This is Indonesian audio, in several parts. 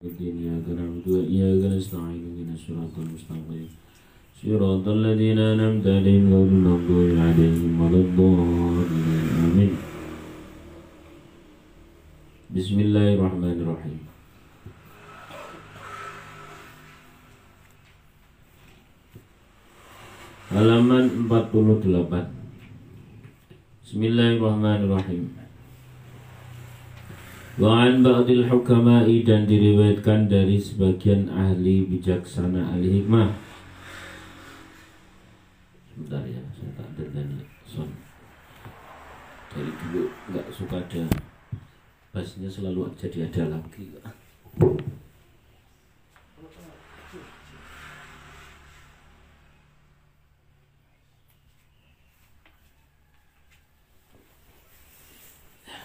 إياك نعبد وإياك نستعين اهدنا الصراط المستقيم صراط الذين أنعمت عليهم غير المغضوب عليهم ولا الضالين آمين. بسم الله الرحمن الرحيم. Halaman 48. Bismillahirrahmanirrahim. Wa'an ba'dil hukama'i, dan diriwayatkan dari sebagian ahli bijaksana al-hikmah. Sebentar ya, saya tak dengar sound. Dari dulu nggak suka ada bassnya, selalu jadi ada lagi.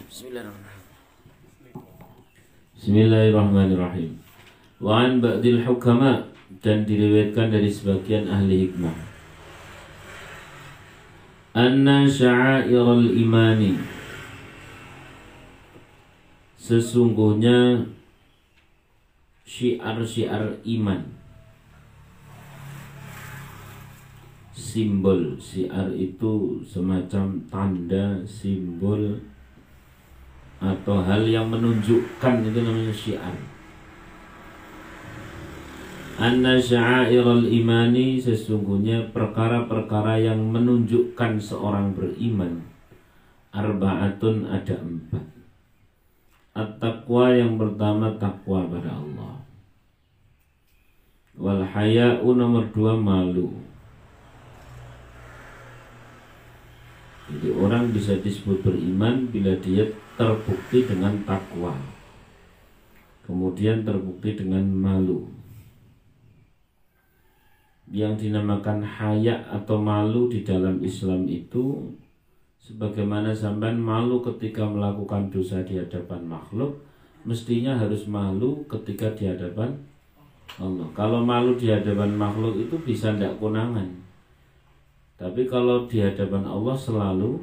Bismillahirrahmanirrahim. Bismillahirrahmanirrahim. Wa an ba'dil hukama, dan diriwayatkan dari sebagian ahli hikmah. Anna sya'airal imani, sesungguhnya syiar-syiar iman. Simbol syiar itu semacam tanda, simbol atau hal yang menunjukkan, itu namanya syiar. Anna sya'airal imani, sesungguhnya perkara-perkara yang menunjukkan seorang beriman. Arba'atun, ada 4. At-taqwa, yang pertama takwa pada Allah. Wal haya'u, nomor 2 malu. Jadi orang bisa disebut beriman bila dia terbukti dengan takwa, kemudian terbukti dengan malu. Yang dinamakan haya atau malu di dalam Islam itu sebagaimana sampean malu ketika melakukan dosa di hadapan makhluk, mestinya harus malu ketika di hadapan Allah. Kalau malu di hadapan makhluk itu bisa ndak konangan, tapi kalau di hadapan Allah selalu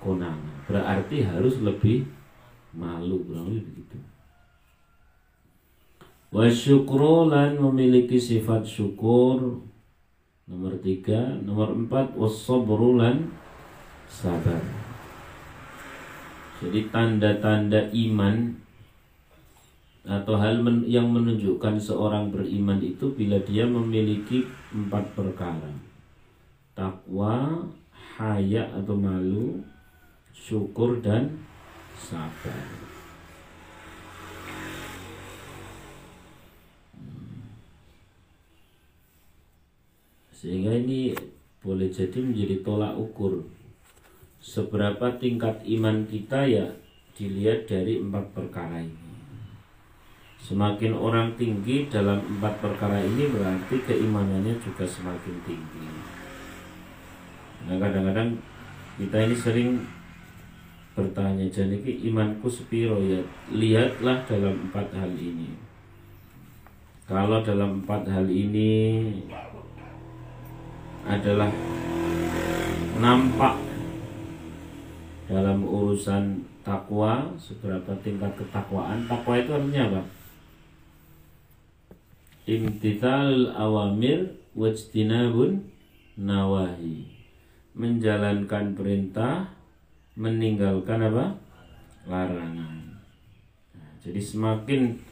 konangan, berarti harus lebih malu, kurang lebih begitu. Wasyukru, lan memiliki sifat syukur, nomor 3. Nomor 4 wassabru, lan sabar. Jadi tanda-tanda iman atau hal yang menunjukkan seorang beriman itu bila dia memiliki 4 perkara: takwa, haya atau malu, syukur, dan sabar. Sehingga ini boleh jadi menjadi tolak ukur seberapa tingkat iman kita, ya dilihat dari 4 perkara ini. Semakin orang tinggi dalam 4 perkara ini, berarti keimanannya juga semakin tinggi. Nah, kadang-kadang kita ini sering bertanya, jadi imanku sepiro ya? Lihatlah dalam 4 hal ini. Kalau dalam 4 hal ini adalah nampak dalam urusan takwa, seberapa tingkat ketakwaan. Takwa itu artinya apa? Imtithalul awamir wajtinabun nawahi, menjalankan perintah, meninggalkan apa? Larangan. Nah, jadi semakin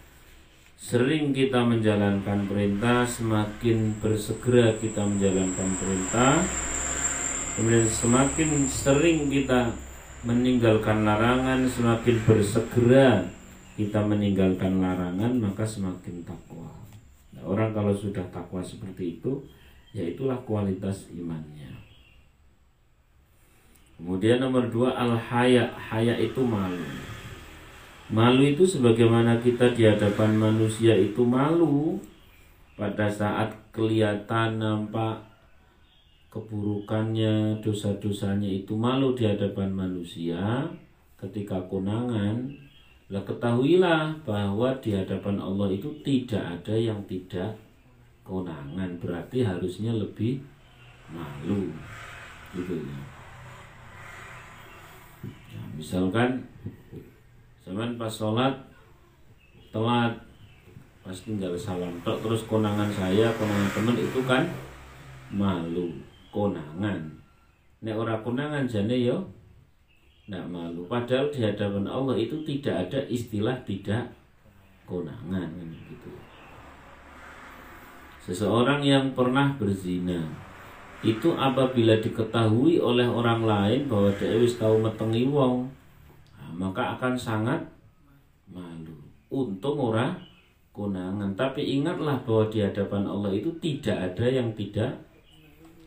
sering kita menjalankan perintah, semakin bersegera kita menjalankan perintah, kemudian semakin sering kita meninggalkan larangan, semakin bersegera kita meninggalkan larangan, maka semakin takwa. Nah, orang kalau sudah takwa seperti itu, ya itulah kualitas imannya. Kemudian nomor 2 al-haya. Haya itu malu. Malu itu sebagaimana kita di hadapan manusia itu malu pada saat kelihatan nampak keburukannya, dosa-dosanya, itu malu di hadapan manusia ketika konangan. Lah, ketahuilah bahwa di hadapan Allah itu tidak ada yang tidak konangan, berarti harusnya lebih malu gitu ya. Misalkan zaman pas sholat telat, pasti nggak bisa lontok. Terus konangan saya, konangan temen itu kan malu, konangan. Nek ora konangan jane yo ndak malu. Padahal di hadapan Allah itu tidak ada istilah tidak konangan gitu. Seseorang yang pernah berzina itu apabila diketahui oleh orang lain bahwa dia wis tau metengi wong, nah, maka akan sangat malu. Untung ora konangan. Tapi ingatlah bahwa di hadapan Allah itu tidak ada yang tidak.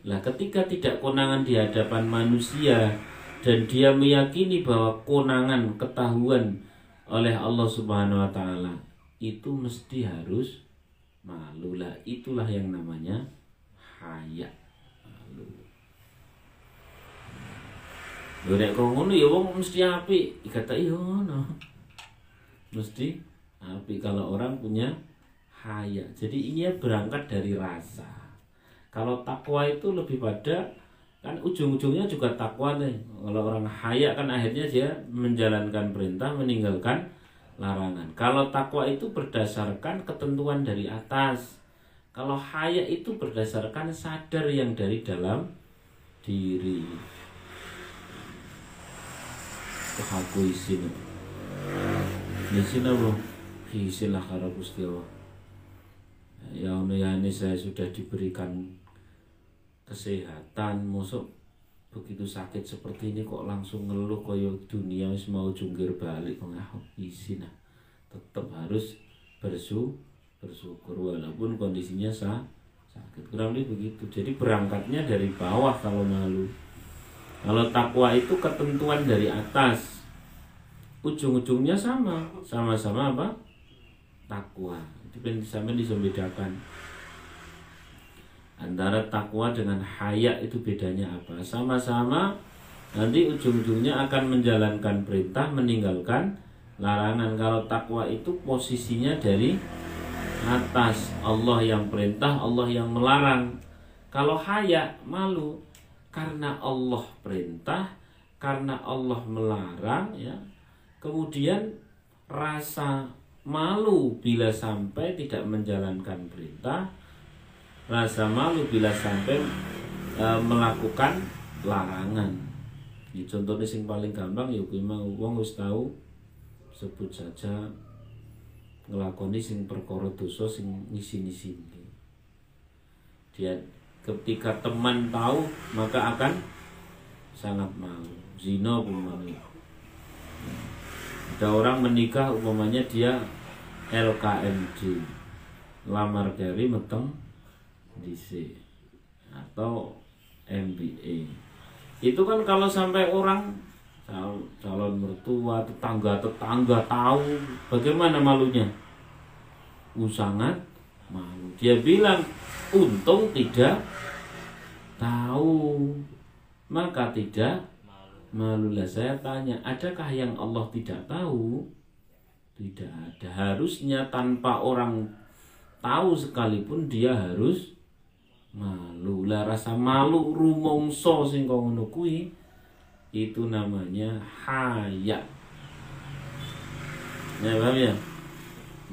Lah ketika tidak konangan di hadapan manusia dan dia meyakini bahwa konangan ketahuan oleh Allah Subhanahu wa taala, itu mesti harus malu. Lah itulah yang namanya haya. Malu. Lho nek kok ngono ya wong mesti apik, dikatakan yo ngono. Mesti apik kalau orang punya haya. Jadi ini berangkat dari rasa. Kalau takwa itu lebih pada kan ujung-ujungnya juga takwa nih. Kalau orang haya kan akhirnya dia menjalankan perintah, meninggalkan larangan. Kalau takwa itu berdasarkan ketentuan dari atas. Kalau haya itu berdasarkan sadar yang dari dalam diri. Aku isin. Isin apa? Isinlah karo Gusti Allah. Ya ini saya sudah diberikan kesehatan, mosok begitu sakit seperti ini kok langsung ngeluh koyo dunia wis mau jungkir balik. Pengahok isin nah. Tetap harus bersyukur walaupun kondisinya sakit. Kurang lebih begitu. Jadi berangkatnya dari bawah kalau malu. Kalau takwa itu ketentuan dari atas. Ujung-ujungnya sama-sama apa? Takwa. Itu sampai bisa membedakan antara takwa dengan haya itu bedanya apa. Sama-sama nanti ujung-ujungnya akan menjalankan perintah, meninggalkan larangan. Kalau takwa itu posisinya dari atas, Allah yang perintah, Allah yang melarang. Kalau haya, malu, karena Allah perintah, karena Allah melarang ya. Kemudian rasa malu bila sampai tidak menjalankan perintah, rasa malu bila sampai melakukan larangan. Ya, contohnya sing paling gampang ya kuwi mau wong wis tau sebut saja ngelakoni sing perkara dosa sing ngisi-ngisi. Dia ketika teman tahu maka akan sangat malu. Zina pun malu. Ada orang menikah umpamanya dia LKMD, lamar dari meteng DC atau MBA. Itu kan kalau sampai orang calon mertua, tetangga tahu, bagaimana malunya? Sangat malu. Dia bilang untung tidak tahu, maka tidak malulah. Saya tanya, adakah yang Allah tidak tahu? Tidak ada. Harusnya tanpa orang tahu sekalipun dia harus malulah. Rasa malu rumongso sing ngono kuwi itu namanya haya. Ya, paham ya?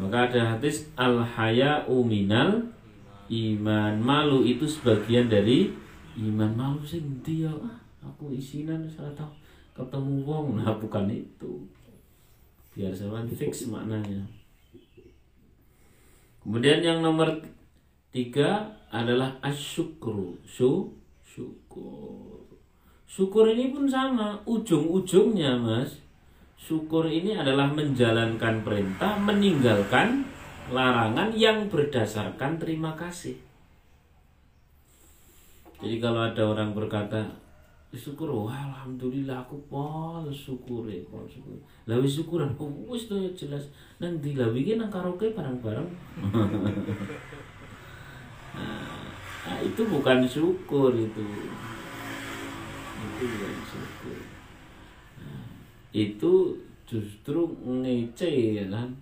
Maka ada hadis al-haya'u minal iman. Malu itu sebagian dari iman. Malu sing ndi ya? Aku isinan salah tahu ketemu wong. Nah bukan itu. Biar sampean fix maknanya. Kemudian yang nomor 3 adalah asyukru. Syukur. Syukur ini pun sama ujung-ujungnya, Mas. Syukur ini adalah menjalankan perintah, meninggalkan larangan yang berdasarkan terima kasih. Jadi kalau ada orang berkata syukur, wah alhamdulillah aku syukur. Lawi syukuran, wis to jelas nang ndi lawi nang karaoke bareng-bareng. Nah, itu bukan syukur itu. Itu bukan syukur. Nah, itu justru ngece kan.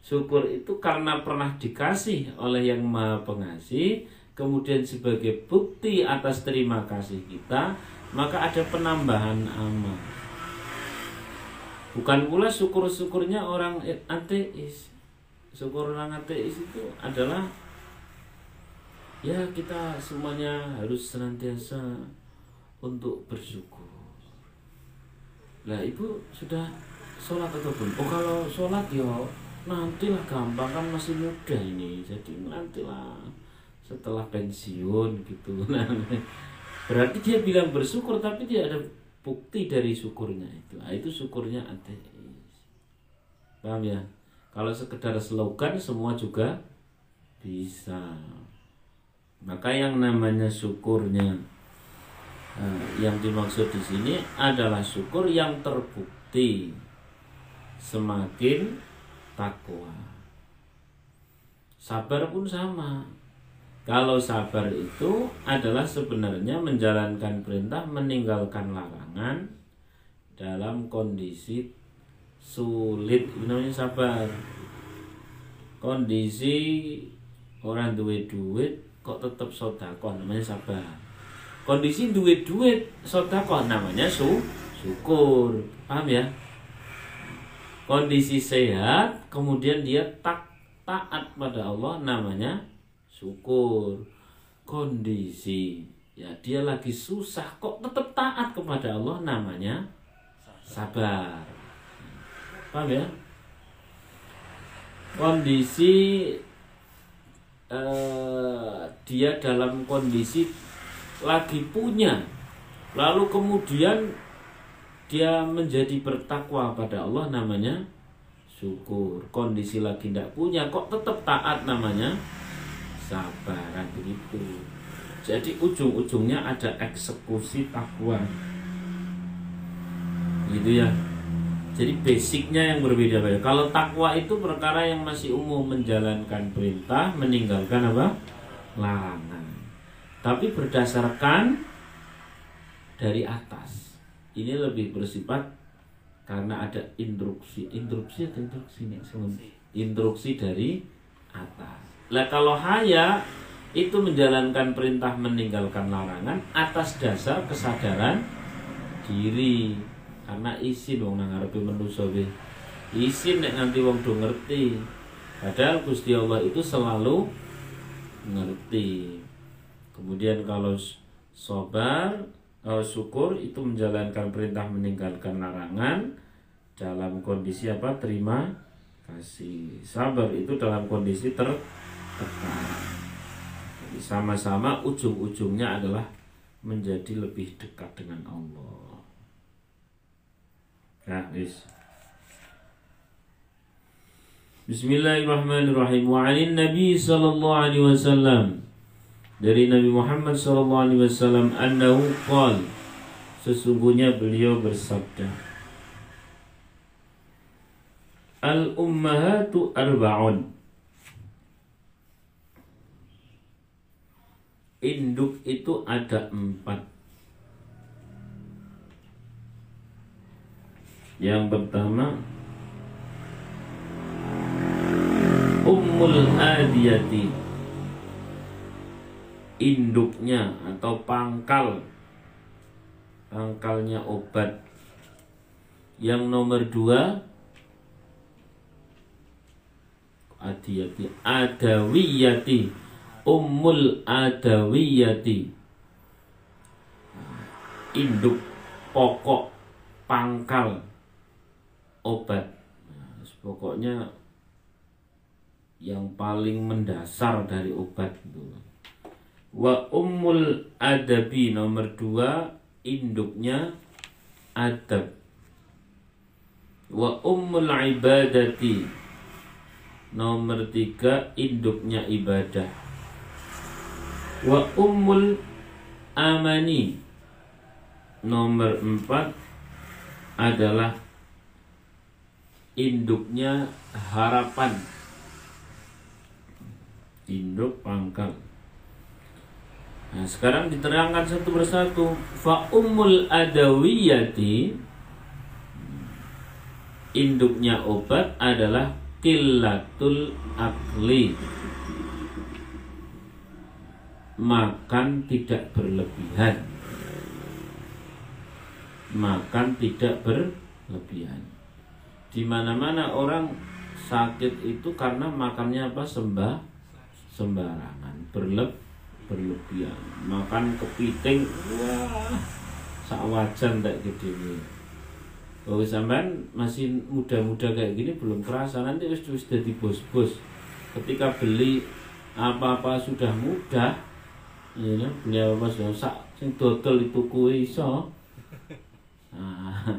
Syukur itu karena pernah dikasih oleh Yang Maha Pengasih, kemudian sebagai bukti atas terima kasih kita, maka ada penambahan amal. Bukan pula syukur-syukurnya orang ateis. seorang ateis itu adalah ya kita semuanya harus senantiasa untuk bersyukur. Lah ibu sudah sholat atau belum? Oh kalau sholat ya nantilah, gampang kan masih muda ini, jadi nantilah setelah pensiun gitu. Nah, berarti dia bilang bersyukur tapi tidak ada bukti dari syukurnya itu. Nah, itu syukurnya ateis. Paham ya? Kalau sekedar slogan semua juga bisa. Maka yang namanya syukurnya yang dimaksud di sini adalah syukur yang terbukti semakin takwa. Sabar pun sama. Kalau sabar itu adalah sebenarnya menjalankan perintah, meninggalkan larangan dalam kondisi sulit, namanya sabar. Kondisi orang duit-duit kok tetap sedekah, namanya sabar. Kondisi duit-duit sedekah, namanya syukur. Paham ya? Kondisi sehat, kemudian dia taat pada Allah, namanya syukur. Kondisi ya dia lagi susah, kok tetap taat kepada Allah, namanya sabar. Paham ya? Kondisi dia dalam kondisi lagi punya, lalu kemudian dia menjadi bertakwa pada Allah, namanya syukur. Kondisi lagi tidak punya kok tetap taat, namanya sabaran. Begitu. Jadi ujung-ujungnya ada eksekusi takwa. Gitu ya. Jadi basicnya yang berbeda-beda. Kalau takwa itu perkara yang masih umum, menjalankan perintah, meninggalkan apa? Larangan. Tapi berdasarkan dari atas. Ini lebih bersifat karena ada instruksi dari atas. Lah kalau haya itu menjalankan perintah, meninggalkan larangan atas dasar kesadaran diri. Karena isin wong nang ngarepe manusa we. Isin nek nganti wong do ngerti. Padahal Gusti Allah itu selalu ngerti. Kemudian kalau sabar, syukur itu menjalankan perintah, meninggalkan larangan dalam kondisi apa? Terima kasih. Sabar itu dalam kondisi tertekan. Jadi sama-sama ujung-ujungnya adalah menjadi lebih dekat dengan Allah. Nah, Bismillahirrahmanirrahim. Wa 'anil Nabi sallallahu alaihi wasallam, dari Nabi Muhammad SAW, annahu qala, sesungguhnya beliau bersabda, al ummahatu arba'un, induk itu ada 4. Yang pertama, ummul adiyati, induknya atau pangkalnya obat. Yang nomor 2, adawiyati, ummul adawiyati, induk pokok pangkal obat. Nah, pokoknya yang paling mendasar dari obat itu. Wa ummul adabi, nomor 2, induknya adab. Wa ummul ibadati, nomor 3, induknya ibadah. Wa ummul amani, nomor 4, adalah induknya harapan, induk pangkal. Nah, sekarang diterangkan satu persatu. Fa ummul adawiyati, induknya obat adalah qillatul akli, makan tidak berlebihan. Makan tidak berlebihan. Di mana-mana orang Sakit itu karena makannya apa? Sembarangan, berlebihan. Makan kepiting, wah, sak wajan tak gede. Kalau sampean masih muda-muda kayak gini belum kerasa, nanti sudah di bos-bos. Ketika beli apa-apa sudah mudah, ya, beli apa sudah sak sing dodol ibu kuwi iso. Nah,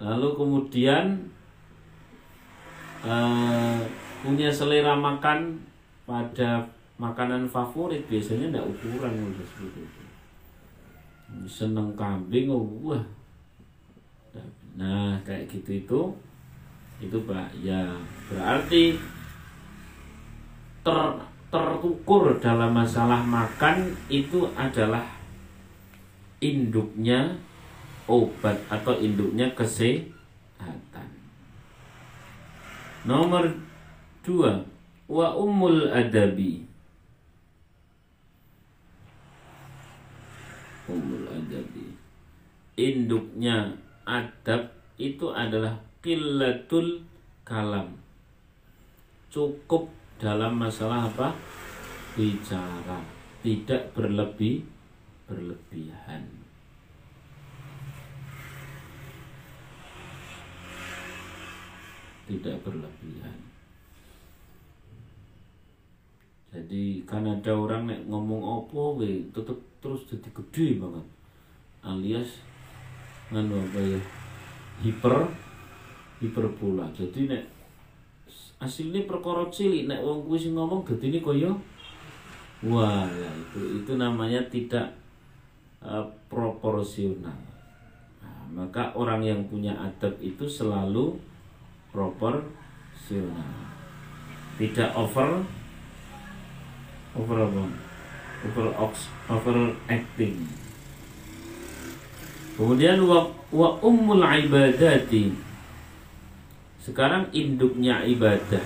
lalu kemudian punya selera makan pada makanan favorit, biasanya ndak ukuran udah seperti itu. Seneng kambing, wah. Nah, kayak gitu itu ya berarti terukur dalam masalah makan itu adalah induknya obat atau induknya kesehatan. Nomor 2, wa ummul adabi. Ummul adabi, induknya adab itu adalah qillatul kalam, cukup dalam masalah apa? Bicara, tidak berlebihan. Jadi kan ada orang nek ngomong opo we tetep terus jadi gede banget, alias nganu apa ya, hiperbola. Jadi nek asline perkara cilik nek wong kuwi sing ngomong gedene kaya wah, ya itu namanya tidak proporsional. Nah, maka orang yang punya adab itu selalu proporsional, tidak overacting. Kemudian wa ummul ibadati, sekarang induknya ibadah,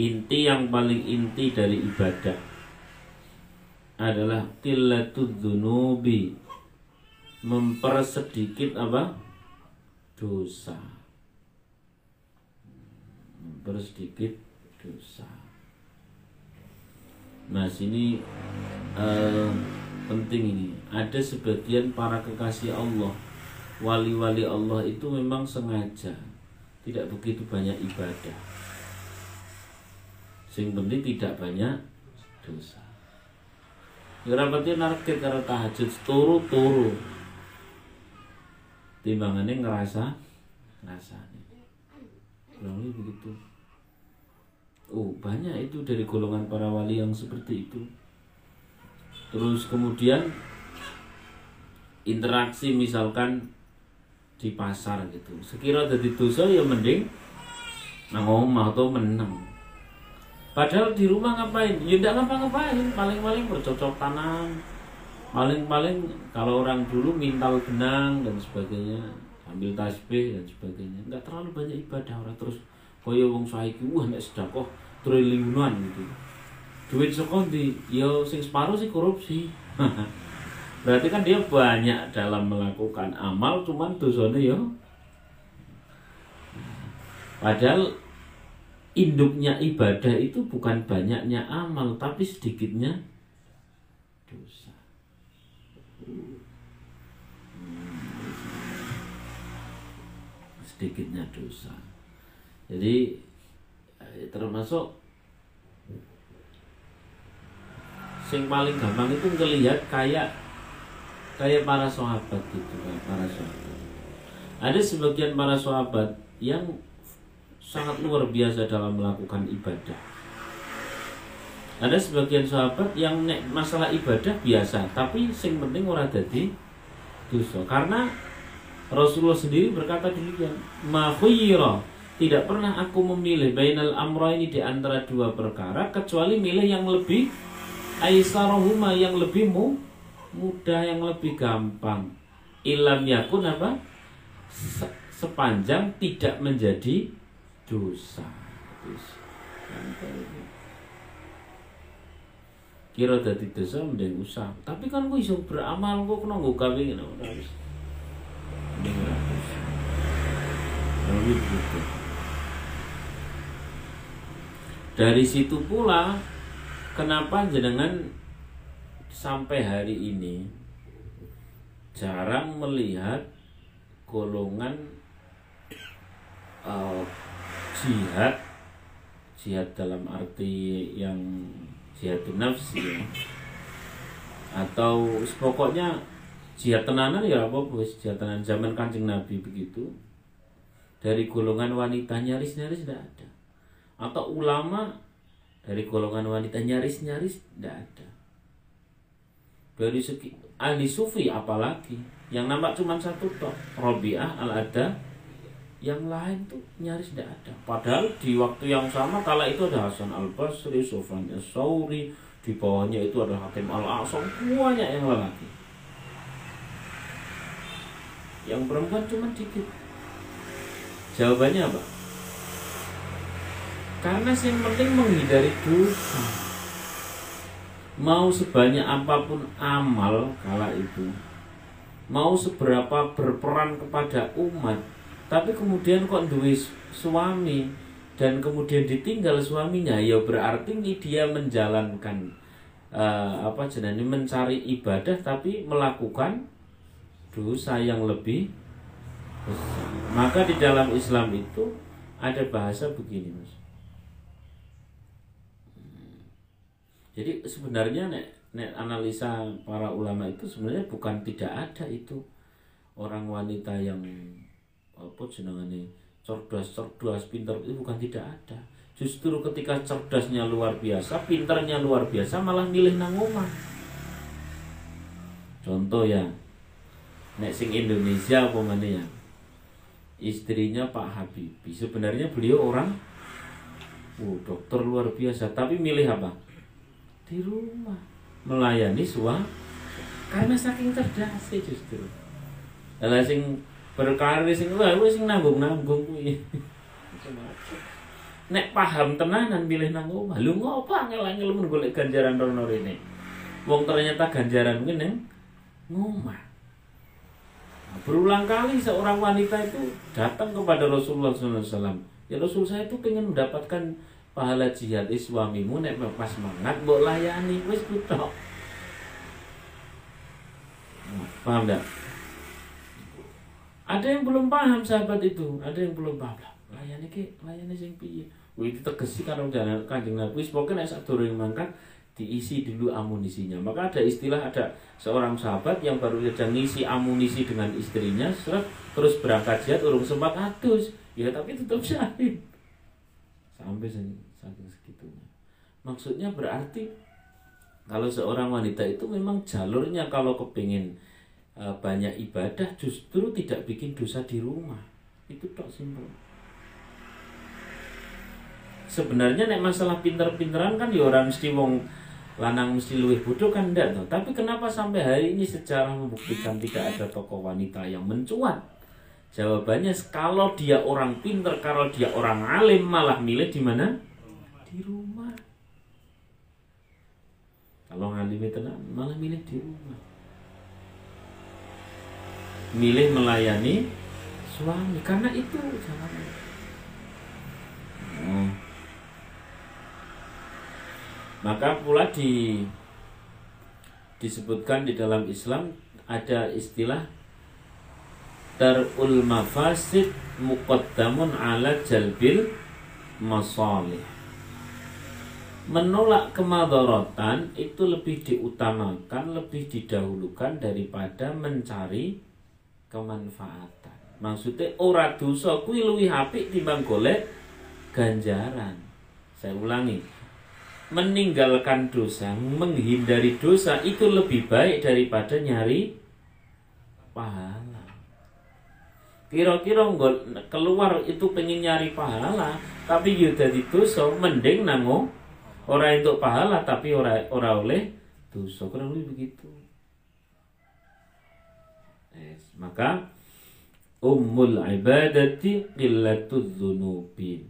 inti yang paling inti dari ibadah adalah qillatud dzunubi, mempersedikit apa? Dosa. Nah, sini penting ini. Ada sebagian para kekasih Allah, wali-wali Allah itu memang sengaja tidak begitu banyak ibadah, sing penting tidak banyak dosa. Ngerapati narkit karo tahajud turu-turu, timbangannya ngerasa. Kurang begitu. Oh, banyak itu dari golongan para wali yang seperti itu. Terus kemudian interaksi misalkan di pasar gitu. Sekira dari dosa ya mending nang omah atau menang. Padahal di rumah ngapain? Ya enggak ngapa-ngapain, paling-paling bercocok tanam. Paling-paling kalau orang dulu mintal benang dan sebagainya, ambil tasbih dan sebagainya. Enggak terlalu banyak ibadah, orang terus koyo wong saiki wah nek sedekah triliunan gitu. Duit saka ndi? Ya sing separuh sih korupsi. Berarti kan dia banyak dalam melakukan amal, cuman dosane ya. Padahal induknya ibadah itu bukan banyaknya amal, tapi sedikitnya dosa. Jadi termasuk sing paling gampang itu ngelihat kayak para sahabat gitu, Ada sebagian para sahabat yang sangat luar biasa dalam melakukan ibadah. Ada sebagian sahabat yang nek masalah ibadah biasa, tapi sing penting ora dadi dosa. Karena Rasulullah sendiri berkata demikian, ma khuyira, tidak pernah aku memilih bainal amrayni, di antara dua perkara, kecuali milih yang lebih aisarohuma, yang lebih mudah, yang lebih gampang. Ilam yakun apa? Sepanjang tidak menjadi dosa. Kira dadi dosa mending usah. Tapi kan ku iso beramal, ku kena nggo gawe ngono. Dari situ pula kenapa jenengan sampai hari ini jarang melihat golongan jihad dalam arti yang jihadun nafsi, atau pokoknya jihad tenanan, ya apa bos, jihad tenanan zaman Kanjeng Nabi begitu, dari golongan wanita nyaris-nyaris tidak ada, atau ulama dari golongan wanita nyaris-nyaris tidak ada. Dari segi ahli sufi apalagi, yang nampak cuma satu tok, Robiah al-Adha, yang lain tuh nyaris tidak ada. Padahal di waktu yang sama kala itu ada Hasan al-Basri, Sufyan as-Tsauri, di bawahnya itu ada Hakim al-A'sam, banyak yang lelaki. Yang perempuan cuma dikit. Jawabannya apa? Karena yang penting menghindari dosa. Mau sebanyak apapun amal kala itu, mau seberapa berperan kepada umat, tapi kemudian kok duwe suami dan kemudian ditinggal suaminya, ya berarti ini dia menjalankan mencari ibadah tapi melakukan dosa yang lebih besar. Maka di dalam Islam itu ada bahasa begini, Mas. Jadi sebenarnya nek analisa para ulama itu sebenarnya bukan tidak ada itu orang wanita yang apa jenengane cerdas pintar, itu bukan tidak ada. Justru ketika cerdasnya luar biasa, pintarnya luar biasa, malah milih nang omah. Contoh ya, nek sing Indonesia apa meneh ya, istrinya Pak Habibie, sebenarnya beliau orang dokter luar biasa, tapi milih apa? Di rumah melayani suami karena saking cerdasnya. Justru ala sing berkarir sing luar sing nanggung kuwi nek paham tenanan milih nang omah. Lho ngopo angel-angel men golek ganjaran rono rene, wong ternyata ganjaran kuwi nang omah. Berulang kali seorang wanita itu datang kepada Rasulullah SAW, ya Rasul, saya itu pengen mendapatkan pahala jihad, suamimu nek pas semangat mbok layani wis kutok. Paham enggak? Ada yang belum paham sahabat itu, ada yang belum paham. Layani ki, layani sing piye? Kuwi ditegesi karo jalan Kanjeng Nabi, wis pokoke nek sadurunge mangkat diisi dulu amunisinya. Maka ada istilah, ada seorang sahabat yang baru saja ngisi amunisi dengan istrinya, terus berangkat jihad urung sempat atus. Ya tapi tetap syahid. Sampai saking segitunya. Maksudnya berarti kalau seorang wanita itu memang jalurnya kalau kepingin banyak ibadah, justru tidak bikin dosa di rumah. Itu tak simpel. Sebenarnya nek masalah pinter-pinteran kan ya orang mesti wong lanang mesti luwih bodoh kan ndak toh. Tapi kenapa sampai hari ini sejarah membuktikan tidak ada tokoh wanita yang mencuat? Jawabannya, kalau dia orang pinter, kalau dia orang alim, malah milih di mana? Di rumah. Kalau ngalim tenan, malah milih di rumah. Milih melayani suami, karena itu jawabannya. Maka pula disebutkan di dalam Islam ada istilah tarul mafasid muqaddamun ala jalbil masalih. Menolak kemadaratan itu lebih diutamakan, lebih didahulukan daripada mencari kemanfaatan. Maksudnya ora dosa kuwi luwih apik timbang golek ganjaran. Saya ulangi, meninggalkan dosa, menghindari dosa itu lebih baik daripada nyari pahala. Kira-kira keluar itu pengen nyari pahala, tapi yuda di dosa, mending nangu orang itu pahala, tapi orang oleh dosa, kurang lebih begitu. Yes. Maka ummul ibadati qillatudz dzunubin.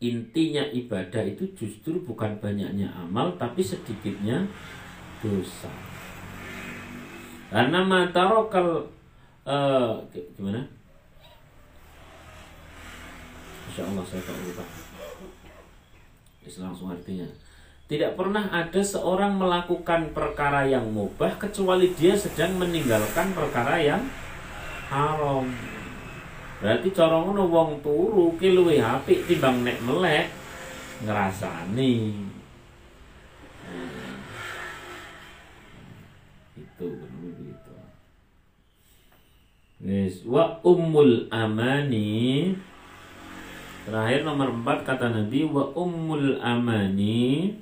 Intinya ibadah itu justru bukan banyaknya amal, tapi sedikitnya dosa. Karena matarokal gimana? Insya Allah saya tak lupa. langsung artinya. Tidak pernah ada seorang melakukan perkara yang mubah kecuali dia sedang meninggalkan perkara yang haram. Berarti cara ngono wong turu ki luwih apik timbang nek melek ngrasani. Itu begitu. Yes, wa ummul amani. Terakhir nomor 4 kata Nabi, wa ummul amani,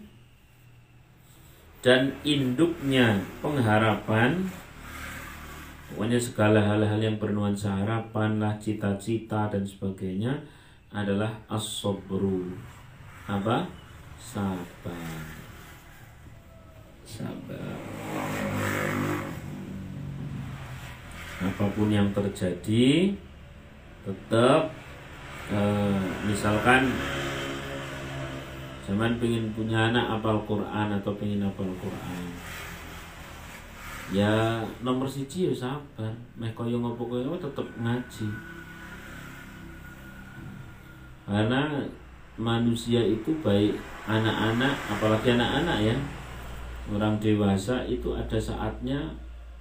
dan induknya pengharapan. Pokoknya segala hal-hal yang bernuansa harapan lah, cita-cita dan sebagainya adalah as-sabru. Apa? Sabar. Sabar. Apapun yang terjadi tetap, misalkan zaman pengen punya anak apal Quran atau pengen apal Quran, ya nomor siji ya sabar. Meh koyo ngopo koyo tetep ngaji. Karena manusia itu baik anak-anak, apalagi anak-anak ya, orang dewasa itu ada saatnya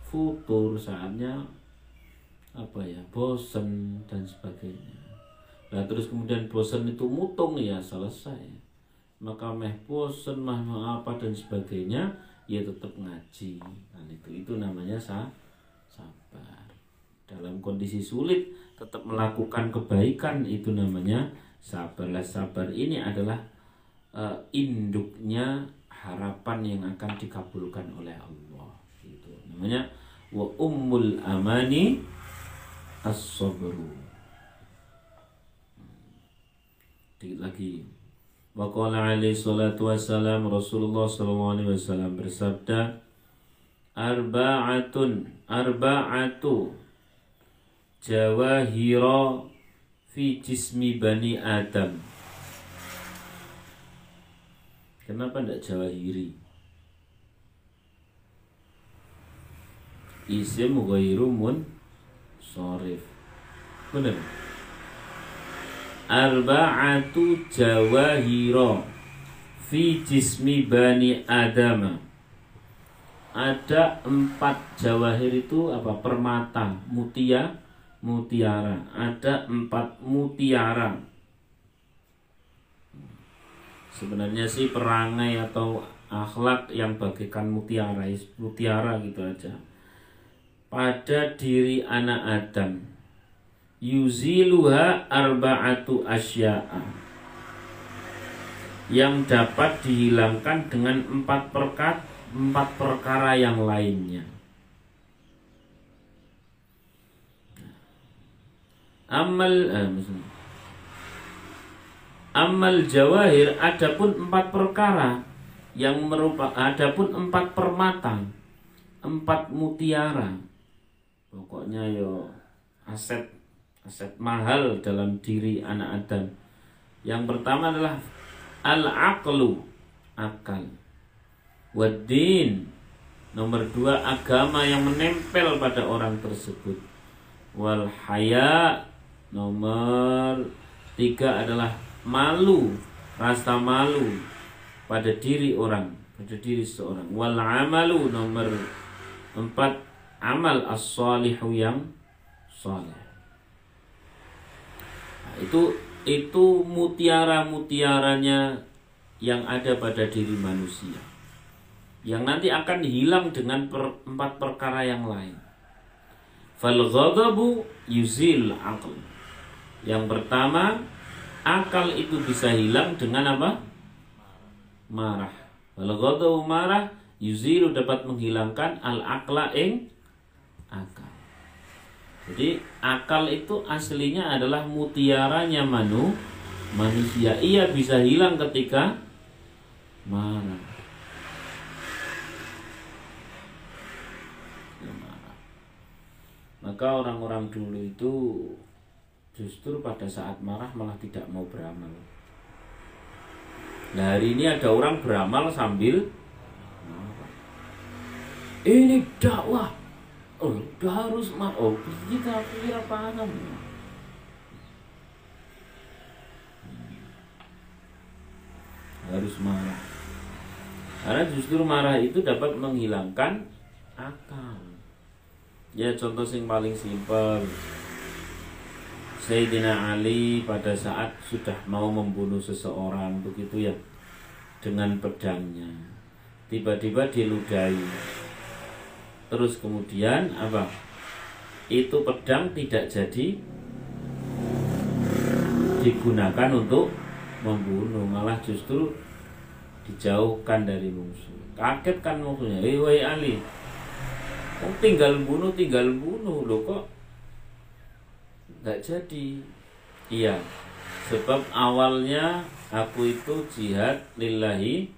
futur, saatnya apa ya, bosen dan sebagainya. Nah terus kemudian bosen itu mutung ya selesai. Maka meh bosen mah apa dan sebagainya, ya tetap ngaji. Nah, itu namanya sabar. Dalam kondisi sulit tetap melakukan kebaikan, itu namanya sabar. Sabar ini adalah induknya harapan yang akan dikabulkan oleh Allah. Itu namanya wa ummul amani as-sabru. Dikit lagi. Wa qala alaihi salatu wassalam, Rasulullah sallallahu alaihi wasallam bersabda, arba'atu jawahira fi jismi bani Adam. Kenapa tidak jawahiri? Isim ghairu munsharif. Benar. Arba'atu jawahira fi jismi bani Adam. Ada 4 jawahir, itu apa? Permata, mutiara. Ada 4 mutiara. Sebenarnya sih perangai atau akhlak yang bagaikan mutiara, mutiara gitu aja, pada diri anak Adam. Yuziluha arba'atu asya'a, yang dapat dihilangkan dengan 4 perkara yang lainnya. Amal jawahir, adapun 4 perkara yang merupakan, adapun 4 permata, 4 mutiara. Pokoknya yo aset mahal dalam diri anak Adam. Yang pertama adalah al-aqlu, akal. Wad-din, nomor 2 agama yang menempel pada orang tersebut. Wal haya, nomor 3 adalah malu, rasa malu pada diri orang, pada diri seorang. Wal amalu, nomor 4 amal as-salihu, yang saleh. Itu mutiara-mutiaranya yang ada pada diri manusia, yang nanti akan hilang dengan 4 perkara yang lain. Fal ghadabu yuzil aql. Yang pertama, akal itu bisa hilang dengan apa? Marah. Fal ghadabu marah, yuzilu dapat menghilangkan al aqla, ing akal. Jadi akal itu aslinya adalah mutiaranya manusia. Ia bisa hilang ketika marah. Maka orang-orang dulu itu justru pada saat marah malah tidak mau beramal. Nah, hari ini ada orang beramal sambil marah. Ini dakwah. Oh, udah harus mah. Oh, kita pikir apaan? harus marah. Karena justru marah itu dapat menghilangkan akal. Ya contoh yang paling simpel, Sayyidina Ali pada saat sudah mau membunuh seseorang begitu ya, dengan pedangnya tiba-tiba diludahi. Terus kemudian apa? Itu pedang tidak jadi digunakan untuk membunuh, malah justru dijauhkan dari musuh. Kaget kan musuhnya, wahai Ali, oh, tinggal bunuh loh kok nggak jadi. Iya, sebab awalnya aku itu jihad lillahi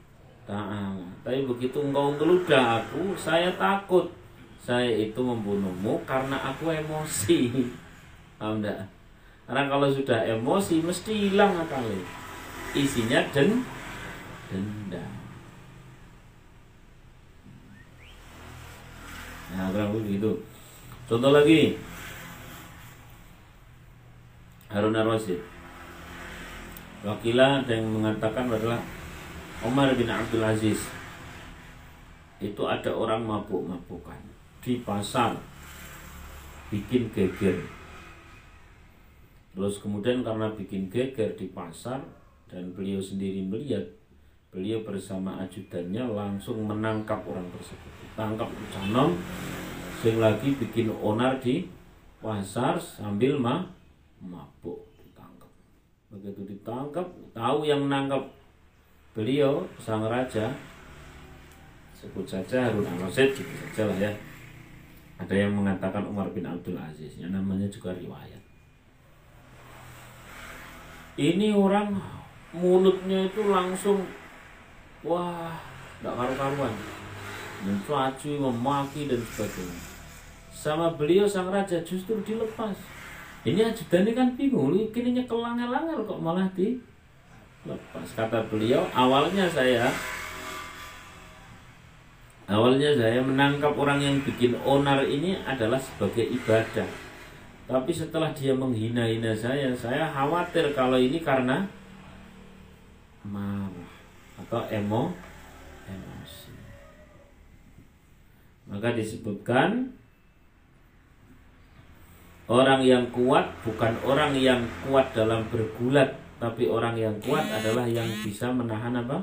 ta'ala, tapi begitu engkau ngeludah aku, saya takut. Saya itu membunuhmu karena aku emosi. Paham enggak? Karena kalau sudah emosi mesti hilang akalnya, isinya dendam. Nah, kurang lebih gitu. Contoh lagi, Harun Ar-Rasyid. Wakilah yang mengatakan adalah Umar bin Abdul Aziz. Itu ada orang mabuk-mabukan di pasar, bikin geger. Terus kemudian karena bikin geger di pasar, dan beliau sendiri melihat, beliau bersama ajudannya langsung menangkap orang tersebut. Tangkap canom sing lagi bikin onar di pasar sambil mabuk. Ditangkap. Begitu ditangkap, tahu yang menangkap beliau sang raja, sebut saja Harun Ar-Rasyid, gitu saja lah ya. Ada yang mengatakan Umar bin Abdul Aziz, yang namanya juga riwayat. Ini orang mulutnya itu langsung, wah, tidak karu-karuan, mencaci, memaki dan sebagainya. Sama beliau sang raja justru dilepas. Ini ajudannya kan bingung, kini kelangar-langar kok malah dilepas. Kata beliau, awalnya saya menangkap orang yang bikin onar ini adalah sebagai ibadah. Tapi setelah dia menghina-hina saya khawatir kalau ini karena marah atau emosi. Maka disebutkan orang yang kuat bukan orang yang kuat dalam bergulat, tapi orang yang kuat adalah yang bisa menahan apa?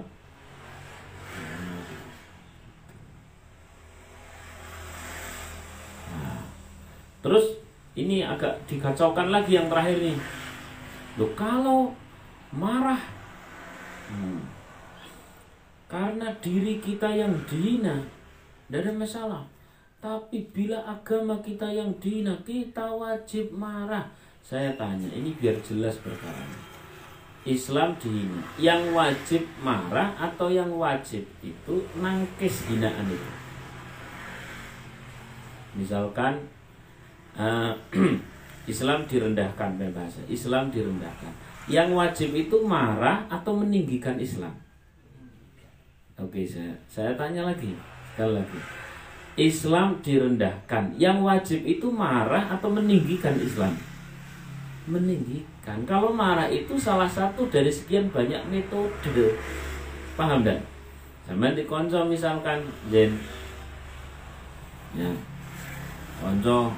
Nah, terus ini agak dikacaukan lagi yang terakhir nih. Loh, kalau marah karena diri kita yang dihina, tidak ada masalah. Tapi bila agama kita yang dihina, kita wajib marah. Saya tanya, ini biar jelas perkaranya. Islam dihina, yang wajib marah atau yang wajib itu nangkis hinaan itu? Misalkan Islam direndahkan, bahasa Islam direndahkan, yang wajib itu marah atau meninggikan Islam? Oke, saya tanya lagi, sekali lagi, Islam direndahkan, yang wajib itu marah atau meninggikan Islam? Meninggikan. Kalau marah itu salah satu dari sekian banyak metode. Paham enggak? Sama di konco misalkan Jen ya, konco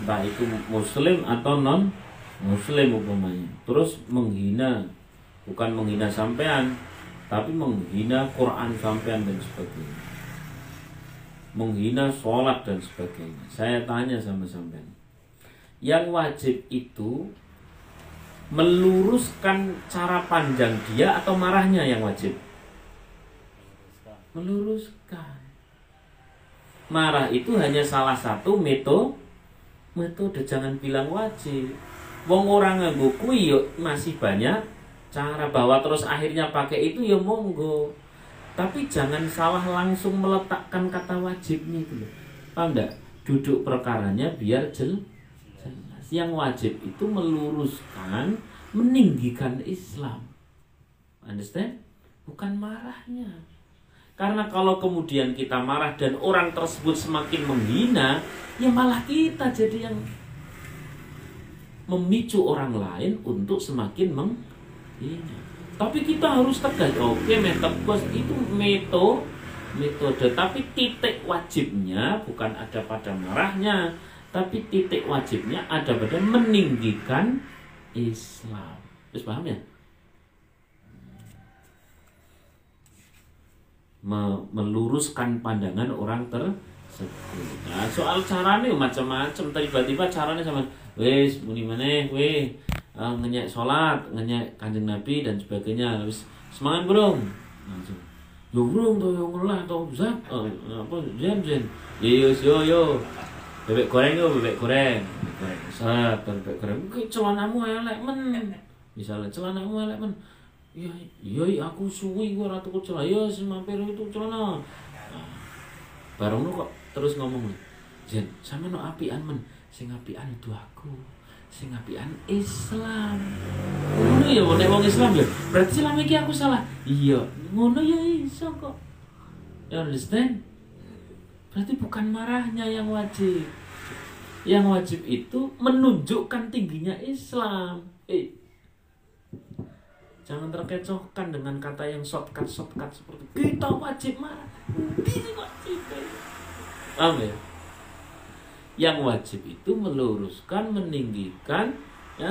entah itu muslim atau non muslim umpamanya, terus menghina, bukan menghina sampean, tapi menghina Quran sampean dan sebagainya, menghina sholat dan sebagainya. Saya tanya sama sampean, yang wajib itu meluruskan cara pandang dia atau marahnya yang wajib? Meluruskan. Marah itu hanya salah satu metode, jangan bilang wajib. Wong orang nganggo kuwi yo masih banyak cara, bahwa terus akhirnya pakai itu ya monggo. Tapi jangan salah langsung meletakkan kata wajibnya itu. Paham enggak? Duduk perkaranya biar jelas. Yang wajib itu meluruskan, meninggikan Islam. Understand? Bukan marahnya. Karena kalau kemudian kita marah dan orang tersebut semakin menghina, ya malah kita jadi yang memicu orang lain untuk semakin menghina. Tapi kita harus tegas, oke, metaquest itu metode, tapi titik wajibnya bukan ada pada marahnya, tapi titik wajibnya ada pada meninggikan Islam. Terus paham ya? Meluruskan pandangan orang tersebut. Nah, soal caranya macam-macam, tiba-tiba caranya sama, wes muni meneh, weh ngenyek sholat, ngenyek Kanjeng Nabi dan sebagainya. Terus semangat belum? Langsung. Yo belum toh, yo ngelah toh, zat, apa jen-jen. Yo. Bebek goreng. Zat, bebek goreng. Celanamu elek men. Misalnya celanamu elek men. Yoi aku suwi gue ratu kucela, yo si mampir itu celana. Nah, bareng lu kok terus ngomong nih, Jen, sama no apian men, sing apian itu aku, sing apian Islam. Ngono ya, nek wong Islam ya, berarti selama iki aku salah. Iya, ngono ya iso kok. You understand? Berarti bukan marahnya yang wajib. Yang wajib itu menunjukkan tingginya Islam. Jangan terkecohkan dengan kata yang shortcut seperti kita wajib marah. Amin. Yang wajib itu meluruskan, meninggikan, ya,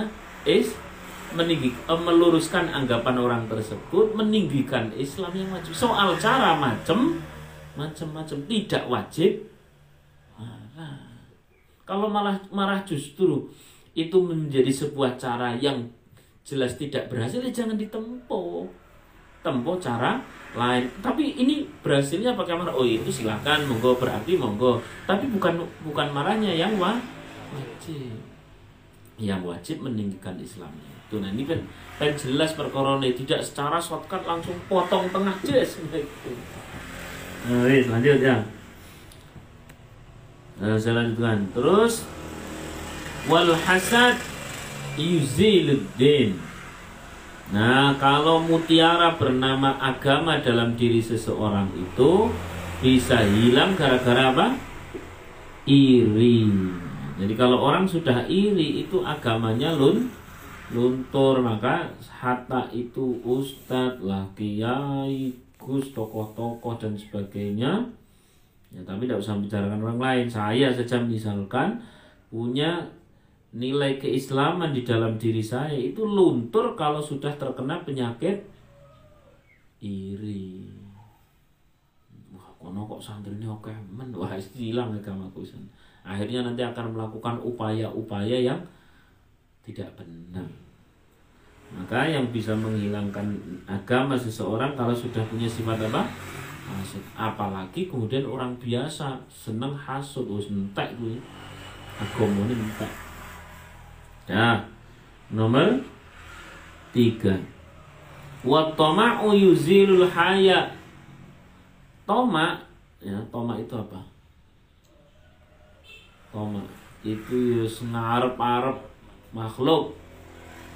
meluruskan anggapan orang tersebut, meninggikan Islam yang wajib. Soal cara macam-macam tidak wajib marah. Kalau malah marah justru itu menjadi sebuah cara yang jelas tidak berhasil, ya jangan ditempuh. Tempuh cara lain. Tapi ini berhasilnya pakai marah. Oh itu silakan, monggo, berarti monggo. Tapi bukan marahnya yang wajib. Yang wajib meninggikan Islamnya. Tuh, nah ini kan jelas perkorone, tidak secara shortcut langsung potong tengah jelas. Nah, lanjut ya. Selanjutnya terus wal hasad yuziluddin. Nah, kalau mutiara bernama agama dalam diri seseorang itu bisa hilang gara-gara apa? Iri. Jadi kalau orang sudah iri itu agamanya luntur. Maka hatta itu ustadz lah, kiai, gus, tokoh-tokoh dan sebagainya. Ya, tapi tidak usah bicarakan orang lain. Saya saja misalkan punya nilai keislaman di dalam diri saya itu luntur kalau sudah terkena penyakit iri. Wah, kono kok santrinya oke men, wah hilang agamaku. Akhirnya nanti akan melakukan upaya-upaya yang tidak benar. Maka yang bisa menghilangkan agama seseorang kalau sudah punya sifat apa? Hasud. Apalagi kemudian orang biasa seneng hasud, entek kuwi. Agamane entek. Nah, nomor 3. Wa tama'u yuzilul haya. Toma, ya, toma itu apa? Toma itu ngarep-arep makhluk.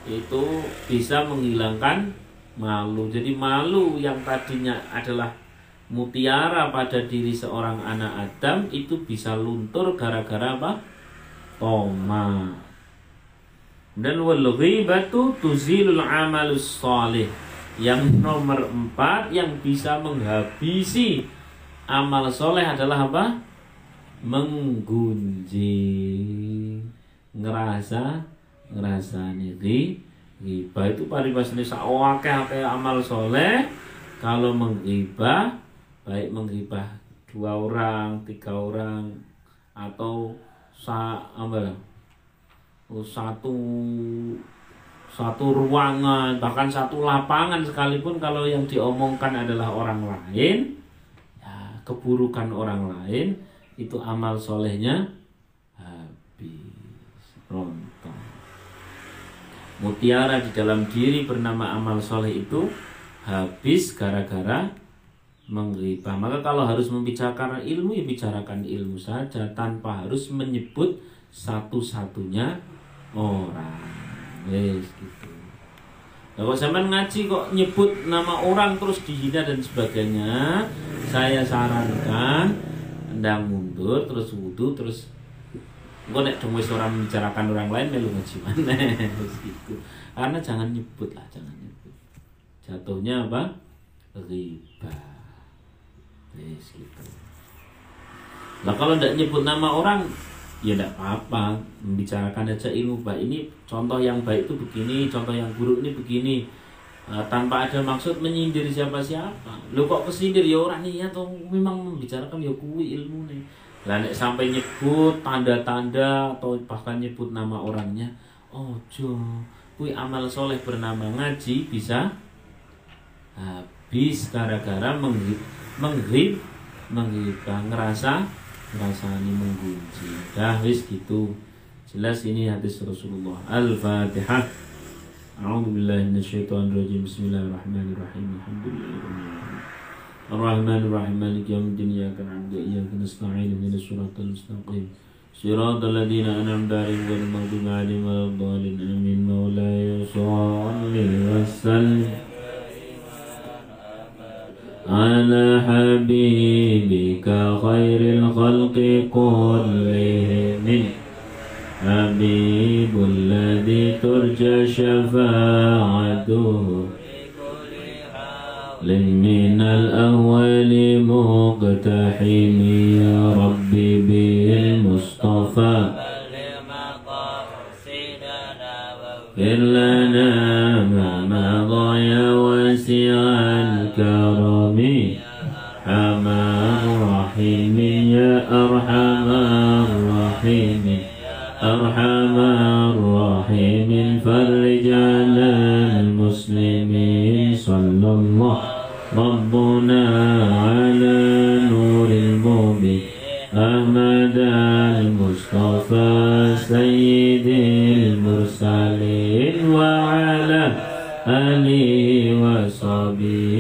Itu bisa menghilangkan malu. Jadi malu yang tadinya adalah mutiara pada diri seorang anak Adam itu bisa luntur gara-gara apa? Toma. Dan wal ghibatu tuzilul amalus salih. Yang nomor 4 yang bisa menghabisi amal soleh adalah apa? Menggunjing. Ngerasani ghibah itu paribasane sakake amal soleh. Kalau menghibah, baik menghibah 2 orang, 3 orang atau satu ruangan, bahkan satu lapangan sekalipun, kalau yang diomongkan adalah orang lain, ya, keburukan orang lain, itu amal solehnya habis, rontok. Mutiara di dalam diri bernama amal soleh itu habis gara-gara menggibah. Maka kalau harus membicarakan ilmu, ya bicarakan ilmu saja tanpa harus menyebut satu-satunya orang. Wes gitu. Kalau zaman ngaji kok nyebut nama orang terus dihina dan sebagainya, saya sarankan Anda mundur, terus wudu, terus engko nek dhewe ora membicarakan orang lain melu ngaji maneh gitu. Karena jangan nyebut lah, jangan nyebut. jatuhnya apa? Riba. Yes, gitu. Nah kalau tidak nyebut nama orang ya tidak apa-apa, membicarakan aja ilmu baik. Ini contoh yang baik itu begini, contoh yang buruk ini begini, tanpa ada maksud menyindir siapa-siapa. Lo kok kesindir ya orang ini, atau memang membicarakan ya kuwi ilmu nih. Lah nek sampai nyebut tanda-tanda atau bahkan nyebut nama orangnya, ojo, kuwi amal soleh bernama ngaji bisa habis gara-gara menghibah, ngerasani menggunci. Dah wis gitu. Jelas ini hadis Rasulullah. Al-Fatihah. A'udzubillahi minasyaitonirrajim. Bismillahirrahmanirrahim. Alhamdulillahirabbil Ar-Rahmanirrahim. Maliki yaumiddin. Iyyaka na'budu wa iyyaka nasta'in. Ihdinas siratal mustaqim. Siratal ladzina an'amta 'alaihim ghairil maghdubi 'alaihim waladdallin. Amin. Maulaya shalli wa sallim ala habibika khairil khalqi kullihim. Habibul ladzi turja syafa'atuhu لمن الأول مقتحم يا ربي بالمصطفى اغفر لنا ما مضى يا واسع الكرم أرحم الراحمين يا أرحم الراحمين أرحم الراحمين فرج على المسلمين صلى الله ربنا على نور المبين أحمد المصطفى سيد المرسلين وعلى آله وصحبه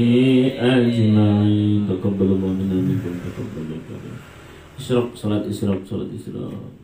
أجمعين. تقبل الله منا ومنكم. تقبل الله. Isyraq, salat Isyraq.